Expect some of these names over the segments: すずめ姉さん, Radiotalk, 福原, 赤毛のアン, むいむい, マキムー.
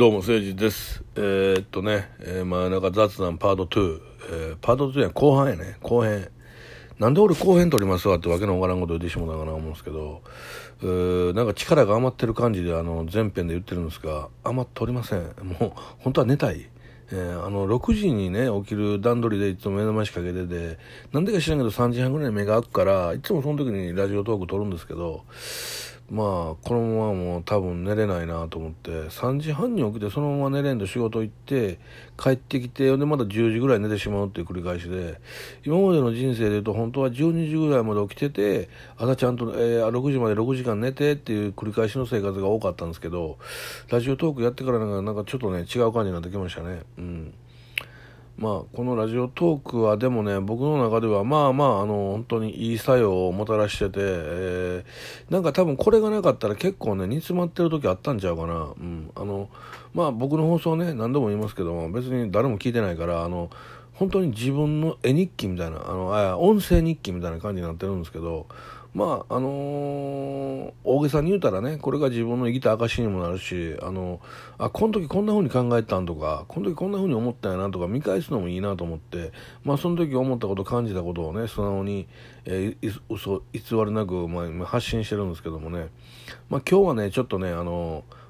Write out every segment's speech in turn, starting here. どうも誠治です。なんか雑談パート2、パート2や後半やね。後編なんで俺後編撮りますわってわけのわからんこと言ってしまったかなと思うんですけど、なんか力が余ってる感じで前編で言ってるんですが、余っておりません。もう本当は寝たい。6時にね起きる段取りでいつも目覚ましかけてて、なんでか知らんけど3時半ぐらいに目が開くから、いつもその時にラジオトーク撮るんですけど、まあこのままもう多分寝れないなと思って、3時半に起きてそのまま寝れんと仕事行って帰ってきて、でまた10時ぐらい寝てしまうっていう繰り返しで、今までの人生でいうと本当は12時ぐらいまで起きてて、朝ちゃんと、6時まで6時間寝てっていう繰り返しの生活が多かったんですけど、ラジオトークやってからなんかちょっとね違う感じになってきましたね。まあこのラジオトークはでもね、僕の中では本当にいい作用をもたらしてて、なんか多分これがなかったら結構ね煮詰まってる時あったんちゃうかな。僕の放送ね何度も言いますけども、別に誰も聞いてないから、本当に自分の絵日記みたいな、音声日記みたいな感じになってるんですけど、大げさに言うたらね、これが自分の生きた証にもなるし、この時こんな風に考えたんとか、この時こんな風に思ったんやなとか見返すのもいいなと思って、その時思ったこと感じたことをね素直に、偽りなく、発信してるんですけどもね、今日はねちょっとね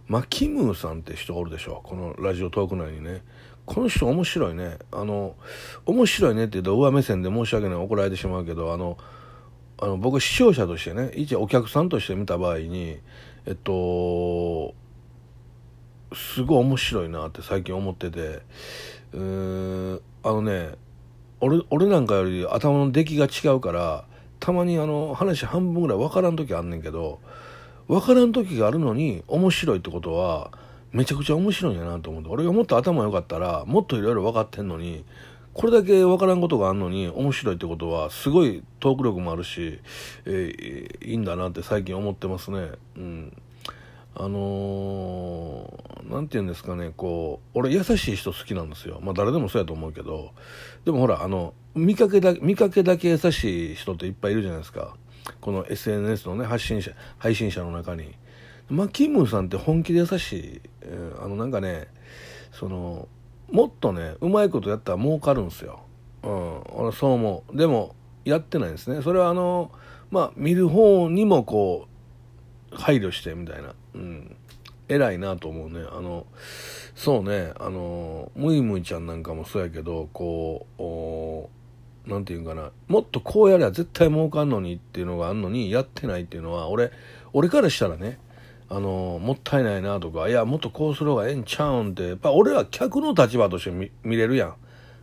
マキムーさんって人がおるでしょ、このラジオトーク内にね。この人面白いね。面白いねって言うと上目線で申し訳ない、怒られてしまうけど、僕視聴者としてね、一応お客さんとして見た場合に、すごい面白いなって最近思ってて、俺なんかより頭の出来が違うから、たまに話半分ぐらい分からん時あんねんけど、分からん時があるのに面白いってことはめちゃくちゃ面白いんやなと思って、俺がもっと頭良かったらもっといろいろ分かってんのに、これだけ分からんことがあるのに面白いってことはすごいトーク力もあるし、いいんだなって最近思ってますね。なんて言うんですかね、こう俺優しい人好きなんですよ。誰でもそうやと思うけど、でもほら見かけだけ優しい人っていっぱいいるじゃないですか、この SNS のね配信者の中に。キムさんって本気で優しい、もっとねうまいことやったら儲かるんですよ。俺そう思う。でもやってないんですね。それは見る方にもこう配慮してみたいな、偉いなと思うね。むいむいちゃんなんかもそうやけど、こうなんていうんかな、もっとこうやれば絶対儲かんのにっていうのがあんのにやってないっていうのは、俺からしたらね、もったいないなとか、いやもっとこうする方がええんちゃうんって、やっぱ俺は客の立場として 見れるやん。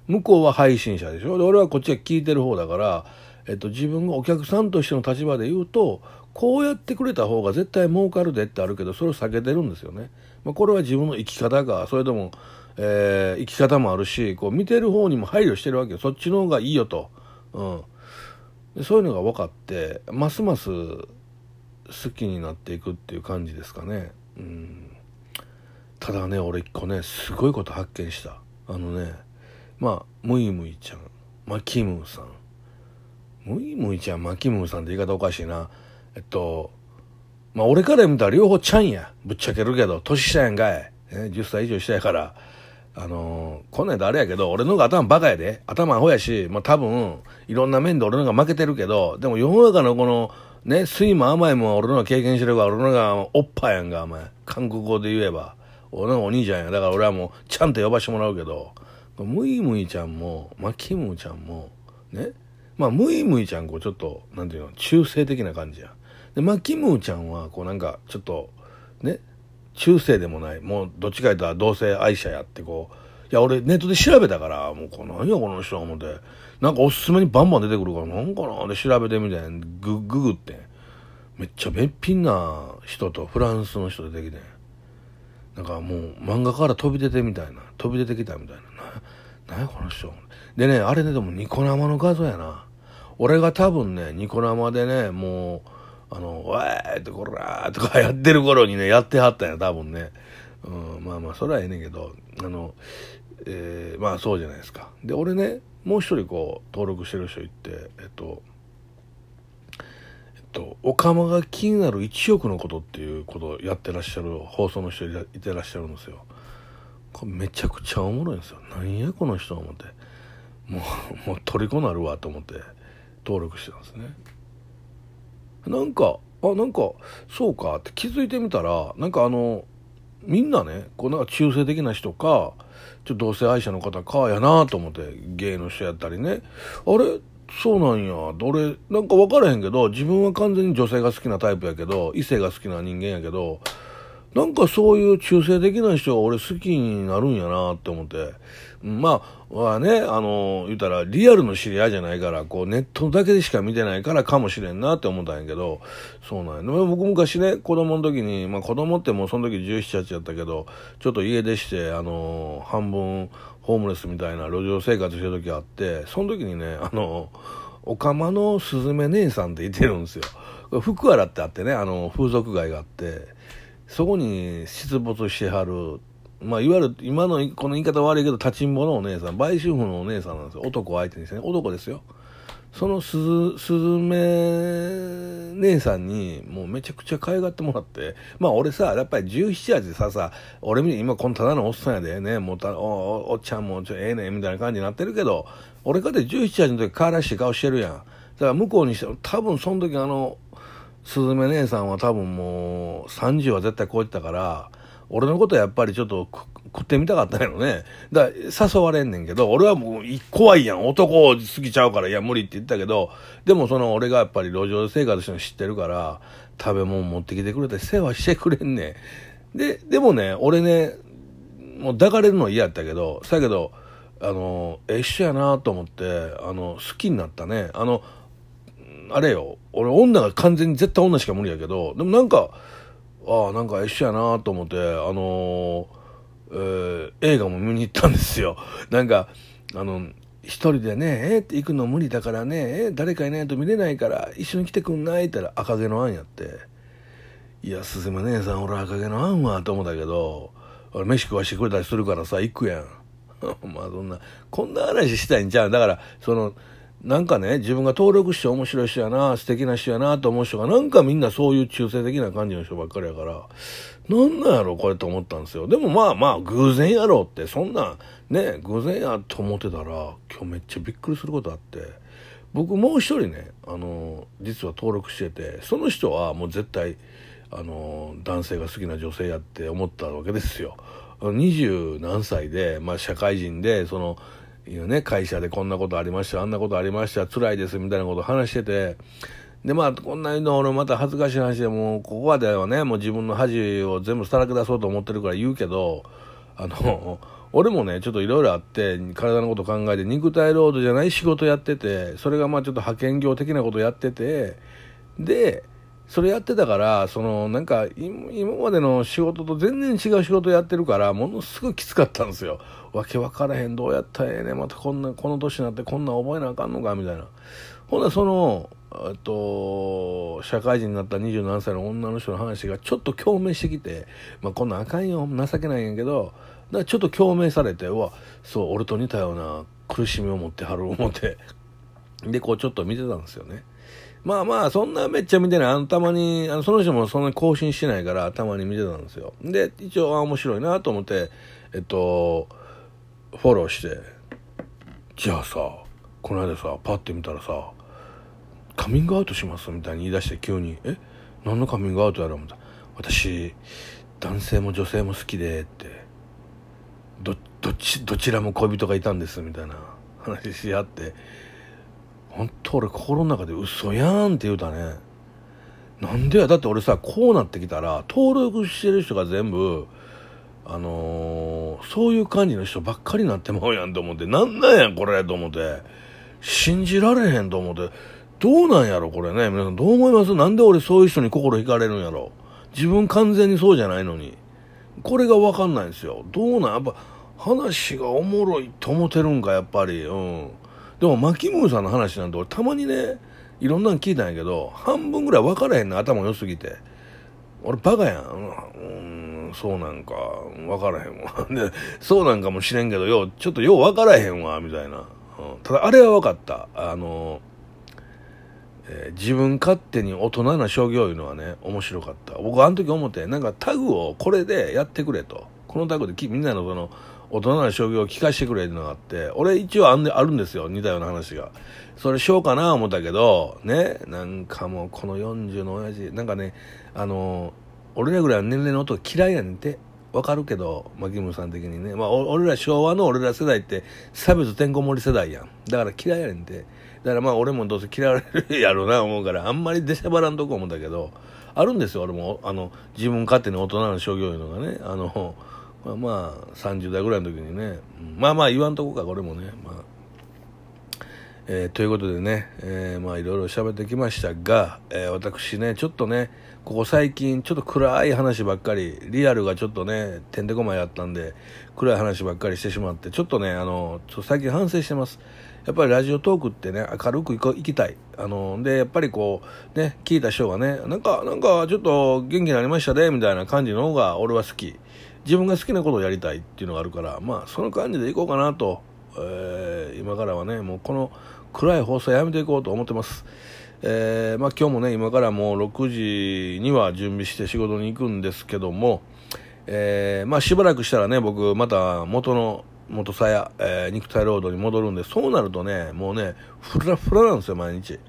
向こうは配信者でしょ、で俺はこっちは聞いてる方だから、自分がお客さんとしての立場で言うと、こうやってくれた方が絶対儲かるでってあるけど、それを避けてるんですよね。これは自分の生き方か、それとも、生き方もあるし、こう見てる方にも配慮してるわけよ。そっちの方がいいよと、でそういうのが分かって、ますます好きになっていくっていう感じですかね。ただね、俺一個ねすごいこと発見した。むいむいちゃん、マキムーさん、むいむいちゃんマキムーさんって言い方おかしいな。俺から見たら両方ちゃんや、ぶっちゃけるけど年下やんかい、10歳以上下やから、こんなんとあれやけど、俺の方が頭バカやで、頭アホやし、多分いろんな面で俺の方が負けてるけど、でも世の中のこのね、酸いも甘いも俺の経験してるから、俺のがおっぱやんか、お前韓国語で言えば俺のお兄ちゃんや。だから俺はもうちゃんと呼ばしてもらうけど、むいむいちゃんもマキムちゃんもね、むいむいちゃんこうちょっとなんていうの、中性的な感じやで、マキムちゃんはこうなんかちょっとね中性でもない、もうどっちか言ったら同性愛者やって、こういや俺ネットで調べたから、もう何やこの人思って、なんかおすすめにバンバン出てくるから、なんかなで調べてみたいな、ググってめっちゃべっぴんな人とフランスの人出てきて、なんかもう漫画から飛び出てきたみたいな、何やこの人でね、あれね、でもニコ生の画像やな。俺が多分ねニコ生でね、もうおいってこらーとかやってる頃にねやってはったんや多分ね。それはええねんけど、そうじゃないですか。で俺ねもう一人こう登録してる人いて、お釜が気になる1億のことっていうことをやってらっしゃる放送の人いてらっしゃるんですよ。これめちゃくちゃおもろいんですよ。なんやこの人思って、もう虜なるわと思って登録してたんですね。なんかそうかって気づいてみたら、なんかみんなね、こうなんか中性的な人かちょっと同性愛者の方かやなと思って、芸の人やったりね、あれそうなんや、どれなんか分からへんけど、自分は完全に女性が好きなタイプやけど、異性が好きな人間やけど、なんかそういう中性的な人が俺好きになるんやなって思って、まあね、言ったらリアルの知り合いじゃないから、こうネットだけでしか見てないからかもしれんなって思ったんやけど、そうなんや。僕昔ね、子供の時に、まあ子供ってもうその時17、18やったけど、ちょっと家出して半分ホームレスみたいな路上生活してる時あって、その時にね、お釜のすずめ姉さんっていてるんですよ。福原ってあってね、風俗街があって、そこに出没してはる、まあ、いわゆる今のこの言い方悪いけど立ちんぼのお姉さん、売春婦のお姉さんなんですよ。男を相手にしてね、男ですよ。そのすずめ姉さんにもうめちゃくちゃ可愛がってもらって、まあ俺さ、やっぱり17、18でさ俺みたいに今このただのおっさんやでね、もうおっちゃんもちょええねみたいな感じになってるけど、俺かって17、18の時可愛らしい顔してるやん。だから向こうにしても多分その時すずめ姉さんは多分もう30は絶対超えてたから、俺のことはやっぱりちょっと食ってみたかったんやろね。だから誘われんねんけど、俺はもう怖いやん、男好きちゃうから、いや無理って言ったけど、でも俺がやっぱり路上生活してるの知ってるから、食べ物持ってきてくれたり世話してくれんねん。でもね、俺ね、もう抱かれるの嫌やったけど、だけど一緒やなと思って、好きになったね。あれよ、俺女が完全に絶対女しか無理やけど、でもなんかなんか一緒やなと思って、映画も見に行ったんですよ。なんか一人でねって行くの無理だからね、誰かいないと見れないから一緒に来てくんないって言ったら赤毛のアンやって、いやすずめ姉さん俺赤毛のアンはと思ったけど、俺飯食わしてくれたりするからさ行くやんまあこんな話したいんちゃう。だからなんかね、自分が登録して面白い人やな、素敵な人やなと思う人が、なんかみんなそういう中性的な感じの人ばっかりやから、なんやろこれと思ったんですよ。でもまあ偶然やろって、そんなね偶然やと思ってたら、今日めっちゃびっくりすることあって、僕もう一人ね、実は登録してて、その人はもう絶対男性が好きな女性やって思ったわけですよ。20何歳で、まあ社会人で会社でこんなことありました、あんなことありました、辛いですみたいなことを話してて、でまあこんなの俺また恥ずかしい話で、もうここまではね、もう自分の恥を全部さらけ出そうと思ってるから言うけど、俺もねちょっといろいろあって、体のこと考えて肉体労働じゃない仕事やってて、それがまあちょっと派遣業的なことやってて、でそれやってたから、なんか今までの仕事と全然違う仕事やってるから、ものすごいきつかったんですよ。わけわからへん、どうやったらええね、またこの年になってこんな覚えなあかんのかみたいな。ほんな社会人になった27歳の女の人の話がちょっと共鳴してきて、まあこんなんあかんよ、情けないんやけど、だからちょっと共鳴されて、うわそう俺と似たような苦しみを持ってはる思ってでこうちょっと見てたんですよね。まあそんなめっちゃ見てない、たまにその人もそんなに更新してないからたまに見てたんですよ。で一応面白いなと思ってフォローして、じゃあさこの間さパッて見たらさ、カミングアウトしますみたいに言い出して、急に何のカミングアウトやろみたいな、私男性も女性も好きでって、どちらも恋人がいたんですみたいな話し合って、本当俺心の中で嘘やんって言うたね。なんでや、だって俺さこうなってきたら登録してる人が全部そういう感じの人ばっかりになってまうやんと思って、なんやんこれと思って、信じられへんと思って、どうなんやろこれね、皆さんどう思います？なんで俺そういう人に心惹かれるんやろ、自分完全にそうじゃないのに。これが分かんないんですよ。どうなん、やっぱ話がおもろいと思ってるんかやっぱり。でもマキムーさんの話なんて俺たまにねいろんなの聞いたんやけど、半分ぐらい分からへんな、頭良すぎて。俺バカやん、そうなんか分からへんわでそうなんかもしれんけどちょっとよう分からへんわみたいな、ただあれは分かった、自分勝手に大人な商業いうのはね、面白かった。僕あの時思って、なんかタグをこれでやってくれと。このタグでみんなのこの大人な商業を聞かせてくれっていうのがあって、俺一応あるんですよ、似たような話が。それしようかな思ったけど、ね、なんかもうこの40の親父、なんかね、俺らぐらいの年齢の音嫌いやねんって。わかるけど、マキムさん的にね。まあ、俺ら昭和の俺ら世代って、差別てんこ盛り世代やん。だから嫌いやねんて。だからまあ、俺もどうせ嫌われるやろうな思うから、あんまり出しゃばらんとこ思うんだけど、あるんですよ、俺も。自分勝手に大人の商業いうのがね。まあ、30代ぐらいの時にね。まあまあ、言わんとこか、これもね。まあ。ということでね、まあいろいろ喋ってきましたが、私ね、ちょっとね、ここ最近ちょっと暗い話ばっかり、リアルがちょっとね、てんてこまいやったんで、暗い話ばっかりしてしまって、ちょっとね、最近反省してます。やっぱりラジオトークってね、明るく行きたい。で、やっぱりこう、ね、聞いた人がね、なんかちょっと元気になりましたね、みたいな感じの方が俺は好き。自分が好きなことをやりたいっていうのがあるから、まあその感じで行こうかなと。今からはね、もうこの暗い放送やめていこうと思ってます。まあ今日もね、今からもう6時には準備して仕事に行くんですけども、まあしばらくしたらね、僕また元さや、肉体労働に戻るんで、そうなるとね、もうね、フラフラなんですよ、毎日。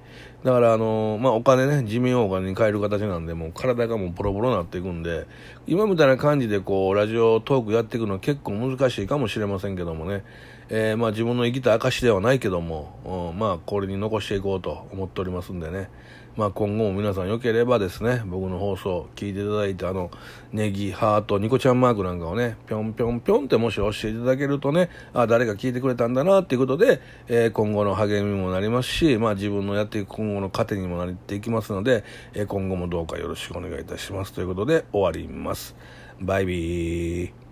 だからまあお金ね、地味をお金に変える形なんで、もう体がもうボロボロになっていくんで、今みたいな感じでこう、ラジオトークやっていくのは結構難しいかもしれませんけどもね、まあ自分の生きた証ではないけども、まあこれに残していこうと思っておりますんでね、まあ今後も皆さん良ければですね、僕の放送聞いていただいて、ネギ、ハート、ニコちゃんマークなんかをね、ぴょんぴょんぴょんってもし押していただけるとね、あ、誰か聞いてくれたんだなっていうことで、今後の励みもなりますし、まあ自分のやっていく今後の糧にもなっていきますので、今後もどうかよろしくお願いいたしますということで終わります。バイビー。